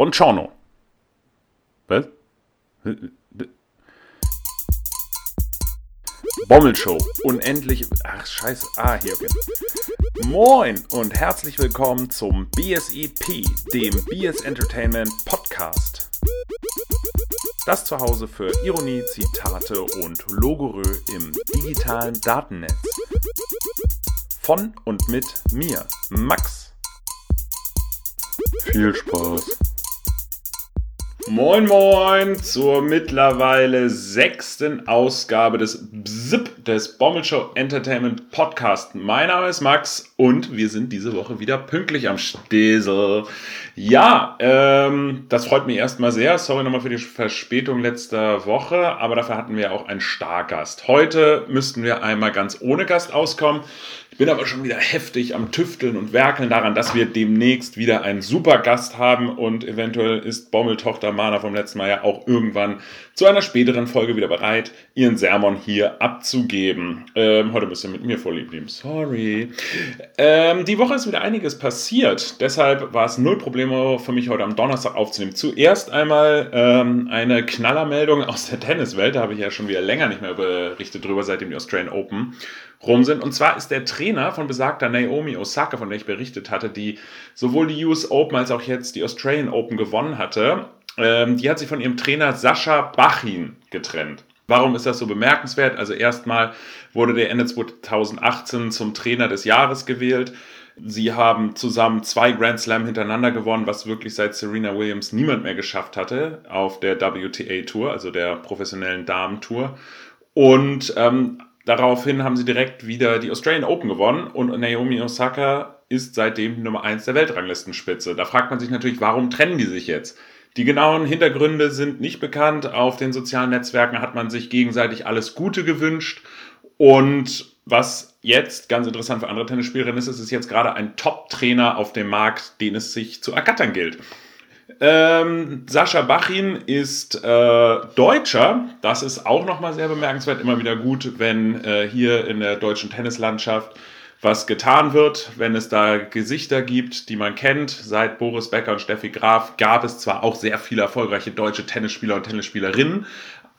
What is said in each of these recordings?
Buongiorno. Was? Bommelshow. Unendlich. Ach, scheiße. Ah, hier, okay. Moin und herzlich willkommen zum BSEP, dem BS Entertainment Podcast. Das Zuhause für Ironie, Zitate und Logorö im digitalen Datennetz. Von und mit mir, Max. Viel Spaß. Moin Moin zur mittlerweile 6. Ausgabe des BSIP, des Bommelshow Entertainment Podcast. Mein Name ist Max und wir sind diese Woche wieder pünktlich am Stesel. Ja, das freut mich erstmal sehr. Sorry nochmal für die Verspätung letzter Woche, aber dafür hatten wir auch einen Stargast. Heute müssten wir einmal ganz ohne Gast auskommen. Ich bin aber schon wieder heftig am Tüfteln und Werkeln daran, dass wir demnächst wieder einen super Gast haben und eventuell ist Bommeltochter Mana vom letzten Mal ja auch irgendwann zu einer späteren Folge wieder bereit, ihren Sermon hier abzugeben. Heute müsst ihr mit mir vorlieb nehmen. Sorry. Die Woche ist wieder einiges passiert, deshalb war es null Probleme für mich heute am Donnerstag aufzunehmen. Zuerst einmal eine Knallermeldung aus der Tenniswelt, da habe ich ja schon wieder länger nicht mehr berichtet drüber, seitdem die Australian Open rum sind. Und zwar ist der Trainer von besagter Naomi Osaka, von der ich berichtet hatte, die sowohl die US Open als auch jetzt die Australian Open gewonnen hatte, die hat sich von ihrem Trainer Sascha Bajin getrennt. Warum ist das so bemerkenswert? Also erstmal wurde der Ende 2018 zum Trainer des Jahres gewählt. Sie haben zusammen 2 Grand Slam hintereinander gewonnen, was wirklich seit Serena Williams niemand mehr geschafft hatte auf der WTA Tour, also der professionellen Damen-Tour. Und daraufhin haben sie direkt wieder die Australian Open gewonnen und Naomi Osaka ist seitdem Nummer 1 der Weltranglistenspitze. Da fragt man sich natürlich, warum trennen die sich jetzt? Die genauen Hintergründe sind nicht bekannt. Auf den sozialen Netzwerken hat man sich gegenseitig alles Gute gewünscht. Und was jetzt ganz interessant für andere Tennisspielerinnen ist, ist jetzt gerade ein Top-Trainer auf dem Markt, den es sich zu ergattern gilt. Sascha Bajin ist Deutscher. Das ist auch nochmal sehr bemerkenswert. Immer wieder gut, wenn hier in der deutschen Tennislandschaft was getan wird, wenn es da Gesichter gibt, die man kennt. Seit Boris Becker und Steffi Graf gab es zwar auch sehr viele erfolgreiche deutsche Tennisspieler und Tennisspielerinnen,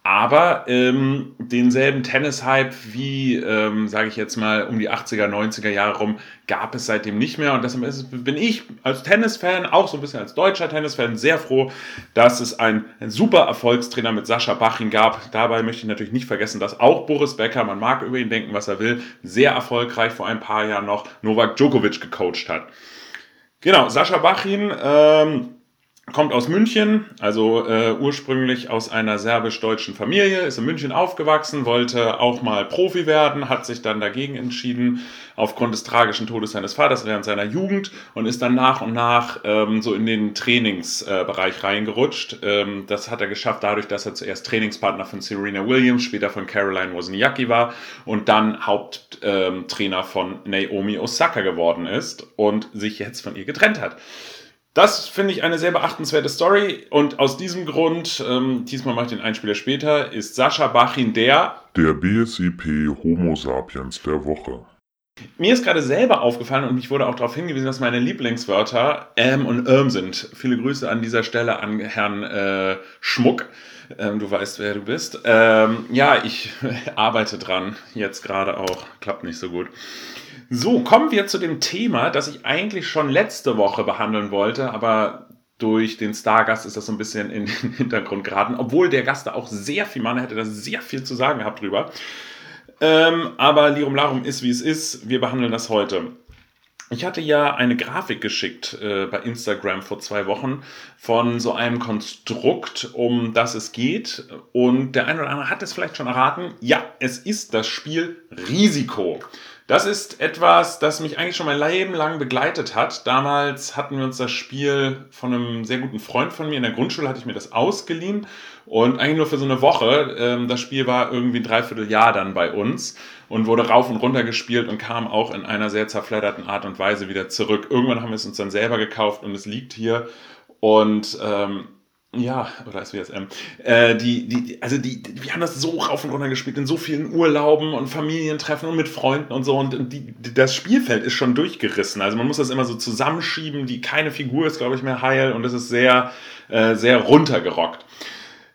aber denselben Tennis-Hype wie, sage ich jetzt mal, um die 80er, 90er Jahre rum, gab es seitdem nicht mehr. Und deshalb bin ich als Tennisfan, auch so ein bisschen als deutscher Tennisfan, sehr froh, dass es einen super Erfolgstrainer mit Sascha Bajin gab. Dabei möchte ich natürlich nicht vergessen, dass auch Boris Becker, man mag über ihn denken, was er will, sehr erfolgreich vor ein paar Jahren noch Novak Djokovic gecoacht hat. Genau, Sascha Bajin kommt aus München, also ursprünglich aus einer serbisch-deutschen Familie, ist in München aufgewachsen, wollte auch mal Profi werden, hat sich dann dagegen entschieden, aufgrund des tragischen Todes seines Vaters während seiner Jugend und ist dann nach und nach so in den Trainingsbereich reingerutscht. Das hat er geschafft dadurch, dass er zuerst Trainingspartner von Serena Williams, später von Caroline Wozniacki war und dann Haupttrainer von Naomi Osaka geworden ist und sich jetzt von ihr getrennt hat. Das finde ich eine sehr beachtenswerte Story und aus diesem Grund, diesmal mache ich den Einspieler später, ist Sascha Bajin der BSEP Homo Sapiens der Woche. Mir ist gerade selber aufgefallen und mich wurde auch darauf hingewiesen, dass meine Lieblingswörter und sind. Viele Grüße an dieser Stelle an Herrn Schmuck. Du weißt, wer du bist. Ja, ich arbeite dran, jetzt gerade auch. Klappt nicht so gut. So, kommen wir zu dem Thema, das ich eigentlich schon letzte Woche behandeln wollte, aber durch den Stargast ist das so ein bisschen in den Hintergrund geraten, obwohl der Gast da auch sehr viel Mann hätte, da sehr viel zu sagen gehabt drüber. Aber Lirum Larum ist, wie es ist. Wir behandeln das heute. Ich hatte ja eine Grafik geschickt bei Instagram vor 2 Wochen von so einem Konstrukt, um das es geht. Und der eine oder andere hat es vielleicht schon erraten. Ja, es ist das Spiel Risiko. Das ist etwas, das mich eigentlich schon mein Leben lang begleitet hat. Damals hatten wir uns das Spiel von einem sehr guten Freund von mir. In der Grundschule hatte ich mir das ausgeliehen und eigentlich nur für so eine Woche. Das Spiel war irgendwie ein Dreivierteljahr dann bei uns und wurde rauf und runter gespielt und kam auch in einer sehr zerfledderten Art und Weise wieder zurück. Irgendwann haben wir es uns dann selber gekauft und es liegt hier und Ja, oder SWSM. Wir haben das so rauf und runter gespielt, in so vielen Urlauben und Familientreffen und mit Freunden und so. Und das Spielfeld ist schon durchgerissen. Also man muss das immer so zusammenschieben. Keine Figur ist, glaube ich, mehr heil. Und es ist sehr, sehr runtergerockt.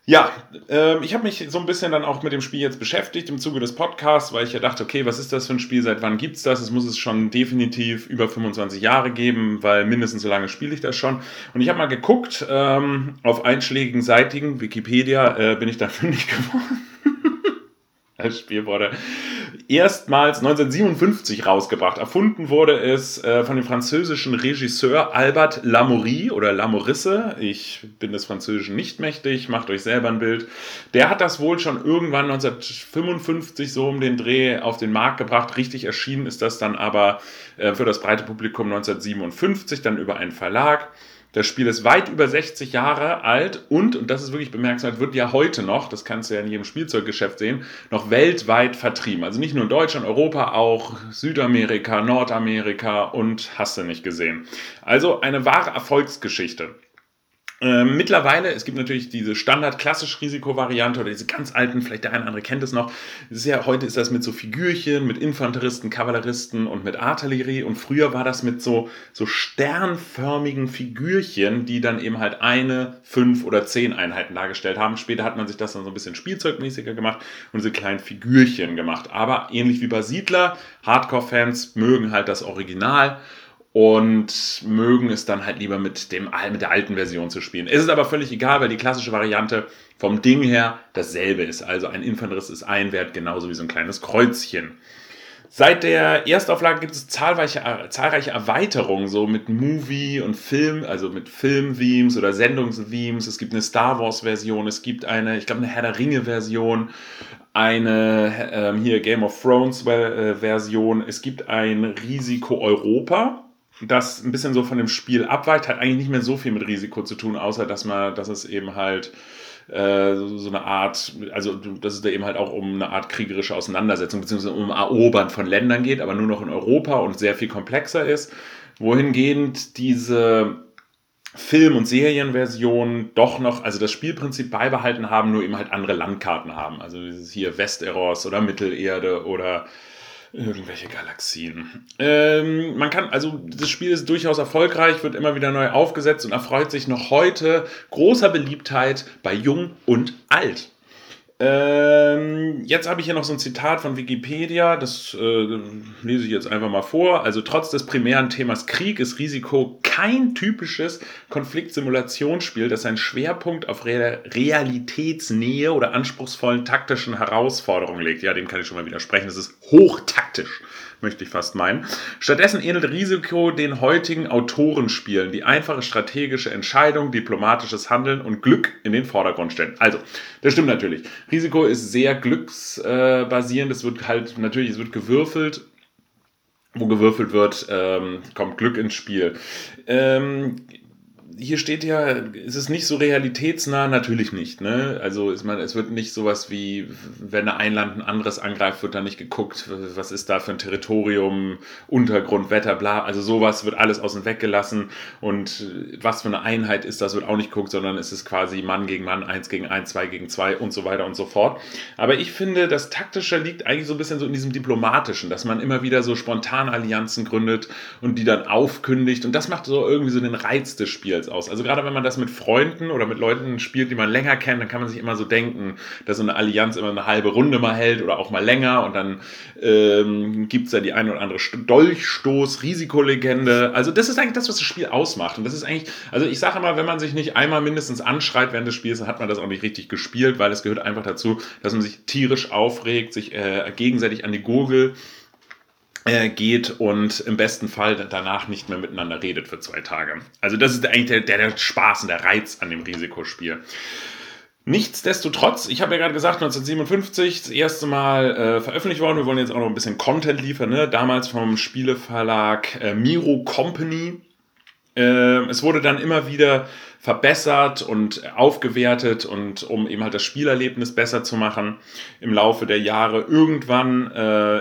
Ja, ich habe mich so ein bisschen dann auch mit dem Spiel jetzt beschäftigt im Zuge des Podcasts, weil ich ja dachte, okay, was ist das für ein Spiel, seit wann gibt's das? Es muss es schon definitiv über 25 Jahre geben, weil mindestens so lange spiele ich das schon. Und ich habe mal geguckt, auf einschlägigen Seiten, Wikipedia, bin ich dann fündig geworden. Das Spiel wurde erstmals 1957 rausgebracht. Erfunden wurde es von dem französischen Regisseur Albert Lamorisse oder Lamorisse. Ich bin des Französischen nicht mächtig, macht euch selber ein Bild. Der hat das wohl schon irgendwann 1955 so um den Dreh auf den Markt gebracht. Richtig erschienen ist das dann aber für das breite Publikum 1957, dann über einen Verlag. Das Spiel ist weit über 60 Jahre alt und das ist wirklich bemerkenswert, wird ja heute noch, das kannst du ja in jedem Spielzeuggeschäft sehen, noch weltweit vertrieben. Also nicht nur in Deutschland, Europa auch, Südamerika, Nordamerika und hast du nicht gesehen. Also eine wahre Erfolgsgeschichte. Mittlerweile, es gibt natürlich diese Standard-Klassisch-Risiko-Variante oder diese ganz alten, vielleicht der eine oder andere kennt es noch. Heute ist das mit so Figürchen, mit Infanteristen, Kavalleristen und mit Artillerie und früher war das mit so sternförmigen Figürchen, die dann eben halt 1, 5 oder 10 Einheiten dargestellt haben. Später hat man sich das dann so ein bisschen spielzeugmäßiger gemacht und diese kleinen Figürchen gemacht. Aber ähnlich wie bei Siedler, Hardcore-Fans mögen halt das Original. Und mögen es dann halt lieber mit der alten Version zu spielen. Es ist aber völlig egal, weil die klassische Variante vom Ding her dasselbe ist. Also ein Infanterist ist ein Wert, genauso wie so ein kleines Kreuzchen. Seit der Erstauflage gibt es zahlreiche Erweiterungen, so mit Movie und Film, also mit Film-Themes oder Sendungs-Themes. Es gibt eine Star-Wars-Version, es gibt eine Herr der Ringe-Version, eine Game of Thrones-Version. Es gibt ein Risiko Europa, das ein bisschen so von dem Spiel abweicht, hat eigentlich nicht mehr so viel mit Risiko zu tun, außer dass es eben halt so eine Art, also dass es da eben halt auch um eine Art kriegerische Auseinandersetzung beziehungsweise um Erobern von Ländern geht, aber nur noch in Europa und sehr viel komplexer ist. Wohingehend diese Film- und Serienversion doch noch, also das Spielprinzip beibehalten haben, nur eben halt andere Landkarten haben. Also dieses hier Westeros oder Mittelerde oder irgendwelche Galaxien. Das Spiel ist durchaus erfolgreich, wird immer wieder neu aufgesetzt und erfreut sich noch heute großer Beliebtheit bei Jung und Alt. Jetzt habe ich hier noch so ein Zitat von Wikipedia, das lese ich jetzt einfach mal vor. Also trotz des primären Themas Krieg ist Risiko kein typisches Konfliktsimulationsspiel, das seinen Schwerpunkt auf Realitätsnähe oder anspruchsvollen taktischen Herausforderungen legt. Ja, dem kann ich schon mal widersprechen, das ist hochtaktisch, möchte ich fast meinen. Stattdessen ähnelt Risiko den heutigen Autorenspielen, die einfache strategische Entscheidung, diplomatisches Handeln und Glück in den Vordergrund stellen. Also, das stimmt natürlich. Risiko ist sehr glücksbasierend. Es wird gewürfelt. Wo gewürfelt wird, kommt Glück ins Spiel. Hier steht ja, es ist nicht so realitätsnah, natürlich nicht. Ne? Also es wird nicht sowas wie, wenn ein Land ein anderes angreift, wird da nicht geguckt, was ist da für ein Territorium, Untergrund, Wetter, bla. Also sowas wird alles außen weg gelassen und was für eine Einheit ist, das wird auch nicht geguckt, sondern es ist quasi Mann gegen Mann, 1 gegen 1, 2 gegen 2 und so weiter und so fort. Aber ich finde, das Taktische liegt eigentlich so ein bisschen so in diesem Diplomatischen, dass man immer wieder so spontan Allianzen gründet und die dann aufkündigt und das macht so irgendwie so den Reiz des Spiels aus. Also gerade wenn man das mit Freunden oder mit Leuten spielt, die man länger kennt, dann kann man sich immer so denken, dass so eine Allianz immer eine halbe Runde mal hält oder auch mal länger und dann gibt es da die eine oder andere Dolchstoß, Risikolegende. Also das ist eigentlich das, was das Spiel ausmacht. Und das ist eigentlich, also ich sage immer, wenn man sich nicht einmal mindestens anschreit während des Spiels, dann hat man das auch nicht richtig gespielt, weil es gehört einfach dazu, dass man sich tierisch aufregt, sich gegenseitig an die Gurgel geht und im besten Fall danach nicht mehr miteinander redet für 2 Tage. Also das ist eigentlich der Spaß und der Reiz an dem Risikospiel. Nichtsdestotrotz, ich habe ja gerade gesagt, 1957 das erste Mal veröffentlicht worden. Wir wollen jetzt auch noch ein bisschen Content liefern, ne? Damals vom Spieleverlag Miro Company. Es wurde dann immer wieder verbessert und aufgewertet und um eben halt das Spielerlebnis besser zu machen im Laufe der Jahre. Irgendwann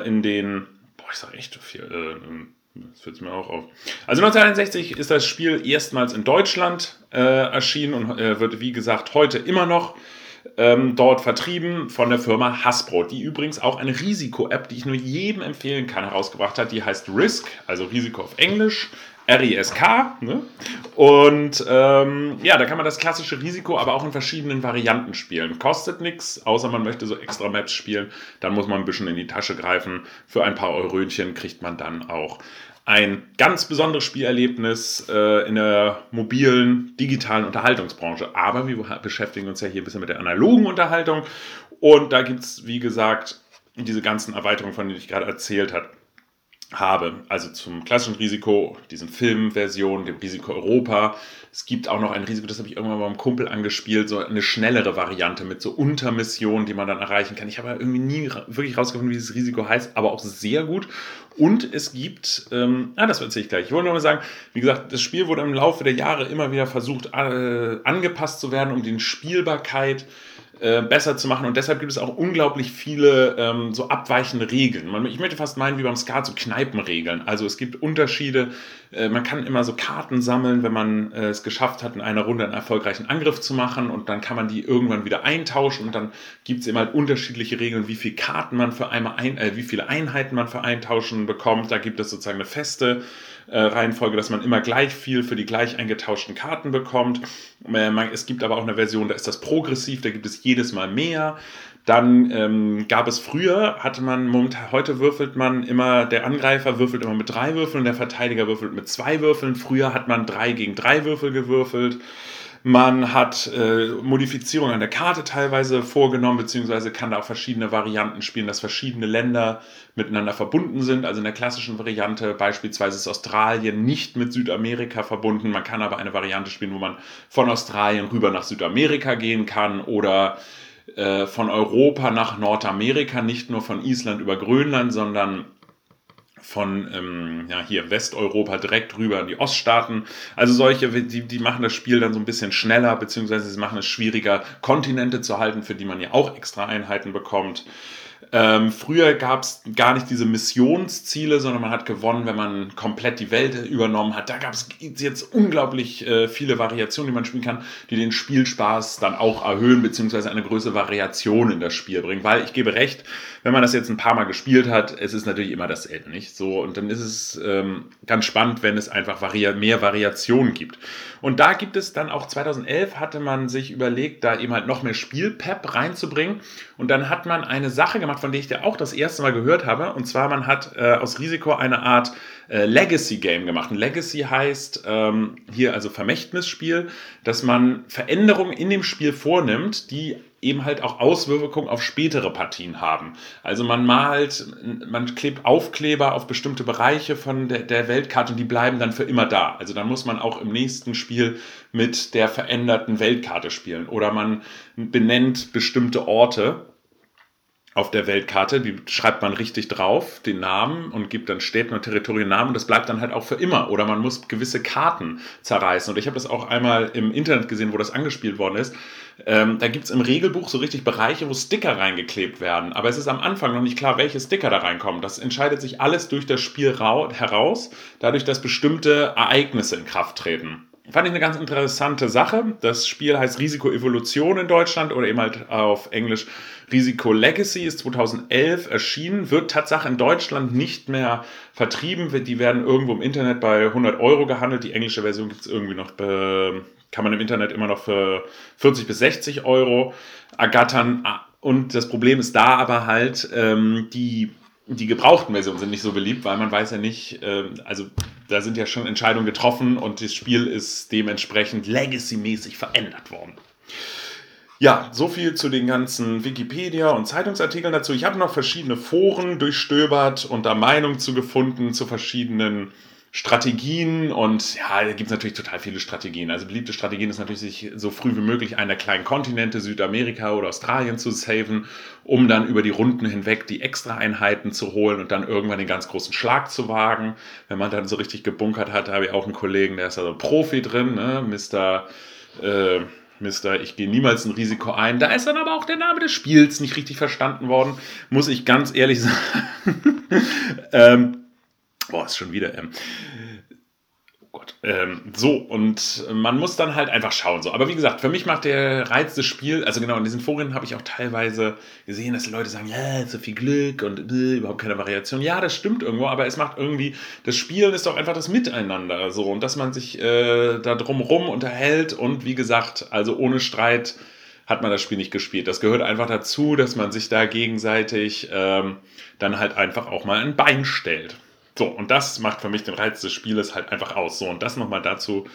in den Das fällt mir auch auf. Also 1961 ist das Spiel erstmals in Deutschland erschienen und wird, wie gesagt, heute immer noch dort vertrieben von der Firma Hasbro, die übrigens auch eine Risiko-App, die ich nur jedem empfehlen kann, herausgebracht hat. Die heißt Risk, also Risiko auf Englisch, RISK. Ne? Und ja, da kann man das klassische Risiko aber auch in verschiedenen Varianten spielen. Kostet nichts, außer man möchte so extra Maps spielen. Dann muss man ein bisschen in die Tasche greifen. Für ein paar Eurönchen kriegt man dann auch ein ganz besonderes Spielerlebnis in der mobilen, digitalen Unterhaltungsbranche. Aber wir beschäftigen uns ja hier ein bisschen mit der analogen Unterhaltung. Und da gibt es, wie gesagt, diese ganzen Erweiterungen, von denen ich gerade erzählt habe. Also zum klassischen Risiko, diesen Filmversion, dem Risiko Europa. Es gibt auch noch ein Risiko, das habe ich irgendwann mal beim Kumpel angespielt, so eine schnellere Variante mit so Untermissionen, die man dann erreichen kann. Ich habe irgendwie nie wirklich rausgefunden, wie dieses Risiko heißt, aber auch sehr gut. Und es gibt, das erzähle ich gleich. Ich wollte nur mal sagen, wie gesagt, das Spiel wurde im Laufe der Jahre immer wieder versucht, angepasst zu werden, um die Spielbarkeit besser zu machen, und deshalb gibt es auch unglaublich viele so abweichende Regeln. Ich möchte fast meinen, wie beim Skat, so Kneipenregeln. Also es gibt Unterschiede, man kann immer so Karten sammeln, wenn man es geschafft hat, in einer Runde einen erfolgreichen Angriff zu machen, und dann kann man die irgendwann wieder eintauschen, und dann gibt es eben halt unterschiedliche Regeln, wie viele Karten man für einmal wie viele Einheiten man für eintauschen bekommt. Da gibt es sozusagen eine feste Reihenfolge, dass man immer gleich viel für die gleich eingetauschten Karten bekommt. Es gibt aber auch eine Version, da ist das progressiv, da gibt es jedes Mal mehr. Dann gab es früher, heute würfelt man immer, der Angreifer würfelt immer mit 3 Würfeln, der Verteidiger würfelt mit 2 Würfeln. Früher hat man 3 gegen 3 Würfel gewürfelt. Man hat Modifizierungen an der Karte teilweise vorgenommen, beziehungsweise kann da auch verschiedene Varianten spielen, dass verschiedene Länder miteinander verbunden sind. Also in der klassischen Variante beispielsweise ist Australien nicht mit Südamerika verbunden. Man kann aber eine Variante spielen, wo man von Australien rüber nach Südamerika gehen kann oder von Europa nach Nordamerika, nicht nur von Island über Grönland, sondern von Westeuropa direkt rüber in die Oststaaten. Also solche, die machen das Spiel dann so ein bisschen schneller, beziehungsweise sie machen es schwieriger, Kontinente zu halten, für die man ja auch extra Einheiten bekommt. Früher gab es gar nicht diese Missionsziele, sondern man hat gewonnen, wenn man komplett die Welt übernommen hat. Da gab es jetzt unglaublich viele Variationen, die man spielen kann, die den Spielspaß dann auch erhöhen, beziehungsweise eine größere Variation in das Spiel bringen. Weil ich gebe recht, wenn man das jetzt ein paar Mal gespielt hat, es ist natürlich immer dasselbe, nicht? So, und dann ist es ganz spannend, wenn es einfach mehr Variationen gibt. Und da gibt es dann auch 2011 hatte man sich überlegt, da eben halt noch mehr Spielpep reinzubringen. Und dann hat man eine Sache gemacht, von der ich ja auch das erste Mal gehört habe. Und zwar, man hat aus Risiko eine Art Legacy-Game gemacht. Ein Legacy heißt hier also Vermächtnisspiel, dass man Veränderungen in dem Spiel vornimmt, die eben halt auch Auswirkungen auf spätere Partien haben. Also man klebt Aufkleber auf bestimmte Bereiche von der Weltkarte, und die bleiben dann für immer da. Also dann muss man auch im nächsten Spiel mit der veränderten Weltkarte spielen. Oder man benennt bestimmte Orte auf der Weltkarte, die schreibt man richtig drauf, den Namen, und gibt dann Städten und Territorien Namen, und das bleibt dann halt auch für immer. Oder man muss gewisse Karten zerreißen. Und ich habe das auch einmal im Internet gesehen, wo das angespielt worden ist. Da gibt es im Regelbuch so richtig Bereiche, wo Sticker reingeklebt werden. Aber es ist am Anfang noch nicht klar, welche Sticker da reinkommen. Das entscheidet sich alles durch das Spiel heraus, dadurch, dass bestimmte Ereignisse in Kraft treten. Fand ich eine ganz interessante Sache. Das Spiel heißt Risiko Evolution in Deutschland oder eben halt auf Englisch Risiko Legacy, ist 2011 erschienen, wird tatsächlich in Deutschland nicht mehr vertrieben. Die werden irgendwo im Internet bei 100 Euro gehandelt. Die englische Version gibt's irgendwie noch, kann man im Internet immer noch für 40 bis 60 Euro ergattern. Und das Problem ist da aber halt, die gebrauchten Versionen sind nicht so beliebt, weil man weiß ja nicht, also da sind ja schon Entscheidungen getroffen, und das Spiel ist dementsprechend legacy-mäßig verändert worden. Ja, so viel zu den ganzen Wikipedia- und Zeitungsartikeln dazu. Ich habe noch verschiedene Foren durchstöbert und da Meinungen zu gefunden zu verschiedenen Strategien, und ja, da gibt es natürlich total viele Strategien. Also beliebte Strategien ist natürlich, sich so früh wie möglich einen der kleinen Kontinente, Südamerika oder Australien, zu saven, um dann über die Runden hinweg die Extra-Einheiten zu holen und dann irgendwann den ganz großen Schlag zu wagen. Wenn man dann so richtig gebunkert hat, da habe ich auch einen Kollegen, der ist da so ein Profi drin, ne? Mister, ich gehe niemals ein Risiko ein. Da ist dann aber auch der Name des Spiels nicht richtig verstanden worden, muss ich ganz ehrlich sagen. Boah, ist schon wieder oh Gott. So, und man muss dann halt einfach schauen. So. Aber wie gesagt, für mich macht der Reiz des Spiels, also genau, in diesen Foren habe ich auch teilweise gesehen, dass die Leute sagen, ja, so viel Glück und überhaupt keine Variation. Ja, das stimmt irgendwo, aber es macht irgendwie, das Spielen ist doch einfach das Miteinander so und dass man sich da drumrum unterhält und wie gesagt, also ohne Streit hat man das Spiel nicht gespielt. Das gehört einfach dazu, dass man sich da gegenseitig dann halt einfach auch mal ein Bein stellt. So, und das macht für mich den Reiz des Spieles halt einfach aus. So, und das nochmal dazu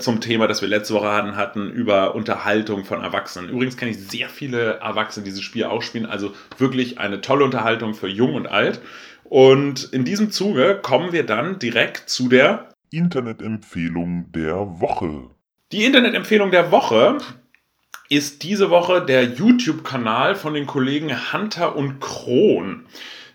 zum Thema, das wir letzte Woche hatten, über Unterhaltung von Erwachsenen. Übrigens kenne ich sehr viele Erwachsene, die dieses Spiel auch spielen. Also wirklich eine tolle Unterhaltung für Jung und Alt. Und in diesem Zuge kommen wir dann direkt zu der Internetempfehlung der Woche. Die Internetempfehlung der Woche ist diese Woche der YouTube-Kanal von den Kollegen Hunter und Cron.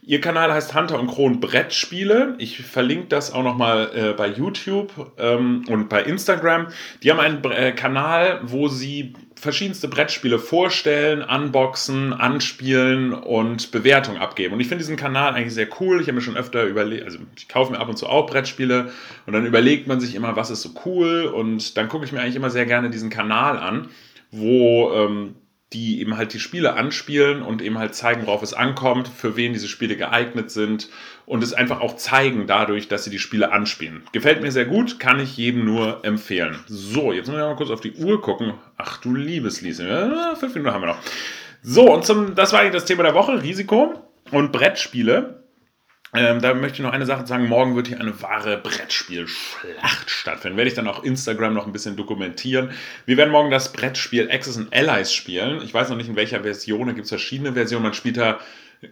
Ihr Kanal heißt Hunter und Cron Brettspiele. Ich verlinke das auch nochmal bei YouTube und bei Instagram. Die haben einen Kanal, wo sie verschiedenste Brettspiele vorstellen, unboxen, anspielen und Bewertung abgeben. Und ich finde diesen Kanal eigentlich sehr cool. Ich habe mir schon öfter überlegt, also ich kaufe mir ab und zu auch Brettspiele und dann überlegt man sich immer, was ist so cool. Und dann gucke ich mir eigentlich immer sehr gerne diesen Kanal an, wo die eben halt die Spiele anspielen und eben halt zeigen, worauf es ankommt, für wen diese Spiele geeignet sind und es einfach auch zeigen dadurch, dass sie die Spiele anspielen. Gefällt mir sehr gut, kann ich jedem nur empfehlen. So, jetzt müssen wir mal kurz auf die Uhr gucken. Ach du liebes Lieschen, 5 Minuten haben wir noch. So, und das war eigentlich das Thema der Woche, Risiko und Brettspiele. Da möchte ich noch eine Sache sagen, morgen wird hier eine wahre Brettspielschlacht stattfinden, werde ich dann auch Instagram noch ein bisschen dokumentieren. Wir werden morgen das Brettspiel Axis and Allies spielen, ich weiß noch nicht in welcher Version, da gibt es verschiedene Versionen, man spielt da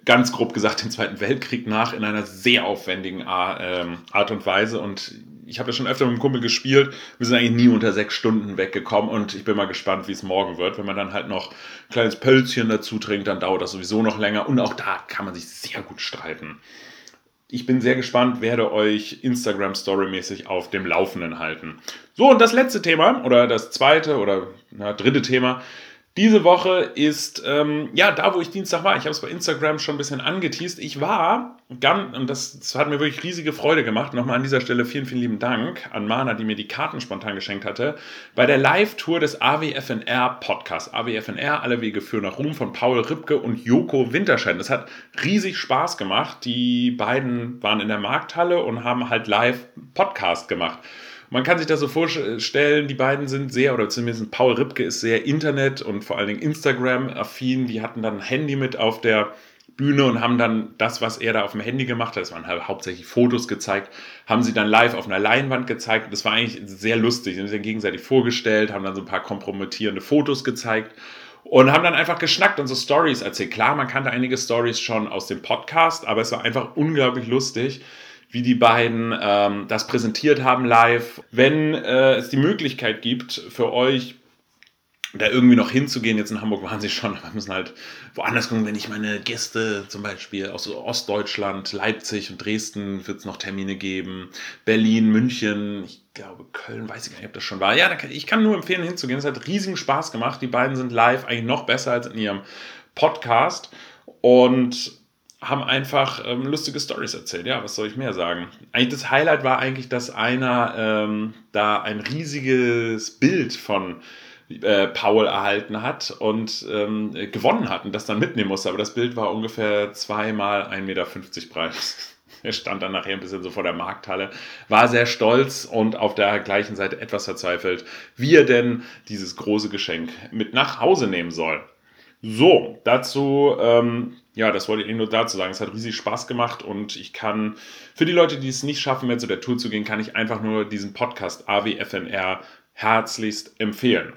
ganz grob gesagt den Zweiten Weltkrieg nach in einer sehr aufwendigen Art und Weise und ich habe das schon öfter mit einem Kumpel gespielt, wir sind eigentlich nie unter 6 Stunden weggekommen und ich bin mal gespannt, wie es morgen wird. Wenn man dann halt noch ein kleines Pölzchen dazu trinkt, dann dauert das sowieso noch länger und auch da kann man sich sehr gut streiten. Ich bin sehr gespannt, werde euch Instagram-Story-mäßig auf dem Laufenden halten. So, und das letzte Thema, oder das zweite, oder dritte Thema, diese Woche ist, da, wo ich Dienstag war. Ich habe es bei Instagram schon ein bisschen angeteased. Ich war, und das hat mir wirklich riesige Freude gemacht, nochmal an dieser Stelle vielen, vielen lieben Dank an Mana, die mir die Karten spontan geschenkt hatte, bei der Live-Tour des AWFNR-Podcasts. AWFNR, Alle Wege führen nach Rom von Paul Ripke und Joko Winterscheidt. Das hat riesig Spaß gemacht. Die beiden waren in der Markthalle und haben halt live Podcast gemacht. Man kann sich das so vorstellen, die beiden sind sehr, oder zumindest Paul Ripke ist sehr Internet- und vor allen Dingen Instagram-affin. Die hatten dann ein Handy mit auf der Bühne und haben dann das, was er da auf dem Handy gemacht hat, das waren halt hauptsächlich Fotos gezeigt, haben sie dann live auf einer Leinwand gezeigt. Das war eigentlich sehr lustig. Sie haben sich dann gegenseitig vorgestellt, haben dann so ein paar kompromittierende Fotos gezeigt und haben dann einfach geschnackt und so Stories erzählt. Klar, man kannte einige Stories schon aus dem Podcast, aber es war einfach unglaublich lustig, wie die beiden das präsentiert haben live. Wenn es die Möglichkeit gibt für euch, da irgendwie noch hinzugehen, jetzt in Hamburg waren sie schon, aber müssen halt woanders gucken, wenn ich meine Gäste zum Beispiel aus Ostdeutschland, Leipzig und Dresden wird es noch Termine geben, Berlin, München, ich glaube Köln, weiß ich gar nicht, ob das schon war. Ja, ich kann nur empfehlen hinzugehen, es hat riesigen Spaß gemacht, die beiden sind live eigentlich noch besser als in ihrem Podcast und haben einfach lustige Stories erzählt. Ja, was soll ich mehr sagen? Eigentlich das Highlight war eigentlich, dass einer da ein riesiges Bild von Paul erhalten hat und gewonnen hat und das dann mitnehmen musste. Aber das Bild war ungefähr 2 mal 1,50 Meter breit. Er stand dann nachher ein bisschen so vor der Markthalle, war sehr stolz und auf der gleichen Seite etwas verzweifelt, wie er denn dieses große Geschenk mit nach Hause nehmen soll. So, dazu, das wollte ich nur dazu sagen, es hat riesig Spaß gemacht und ich kann, für die Leute, die es nicht schaffen, mehr zu der Tour zu gehen, kann ich einfach nur diesen Podcast AWFNR herzlichst empfehlen.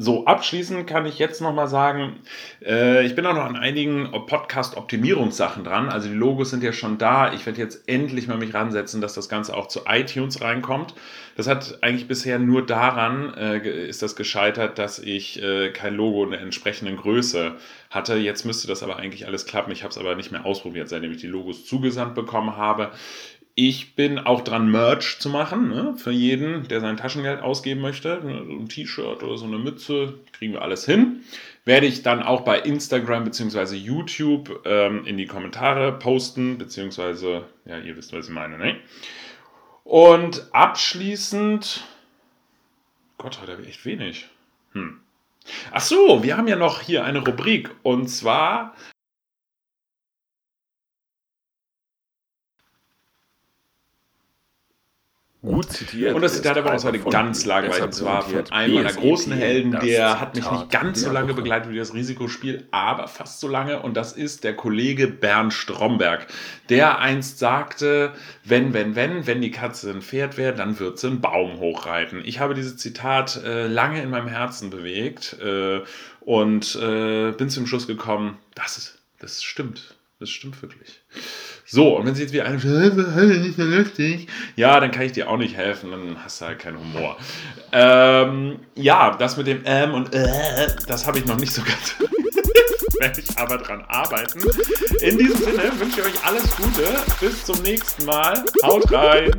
So, abschließend kann ich jetzt nochmal sagen, ich bin auch noch an einigen Podcast-Optimierungssachen dran, also die Logos sind ja schon da, ich werde jetzt endlich mal mich ransetzen, dass das Ganze auch zu iTunes reinkommt. Das hat eigentlich bisher nur daran, ist das gescheitert, dass ich kein Logo in der entsprechenden Größe hatte. Jetzt müsste das aber eigentlich alles klappen, ich habe es aber nicht mehr ausprobiert, seitdem ich die Logos zugesandt bekommen habe. Ich bin auch dran, Merch zu machen, ne? Für jeden, der sein Taschengeld ausgeben möchte. So ein T-Shirt oder so eine Mütze, kriegen wir alles hin. Werde ich dann auch bei Instagram bzw. YouTube in die Kommentare posten, beziehungsweise, ja, ihr wisst, was ich meine, ne? Und abschließend, Gott, heute habe ich echt wenig. Ach so, wir haben ja noch hier eine Rubrik, und zwar... Gut zitiert. Und das Zitat der Woche war heute ganz langweilig. Und zwar von einem meiner großen Helden, der hat mich nicht ganz so lange begleitet wie das Risikospiel, aber fast so lange. Und das ist der Kollege Bernd Stromberg, der einst sagte, wenn die Katze ein Pferd wäre, dann wird sie einen Baum hochreiten. Ich habe dieses Zitat lange in meinem Herzen bewegt und bin zum Schluss gekommen, das stimmt. Das stimmt wirklich. So, und wenn sie jetzt wieder eine nicht so lustig, ja, dann kann ich dir auch nicht helfen, dann hast du halt keinen Humor. Ja, das mit dem und das habe ich noch nicht so ganz. Werde ich aber dran arbeiten. In diesem Sinne wünsche ich euch alles Gute. Bis zum nächsten Mal. Haut rein!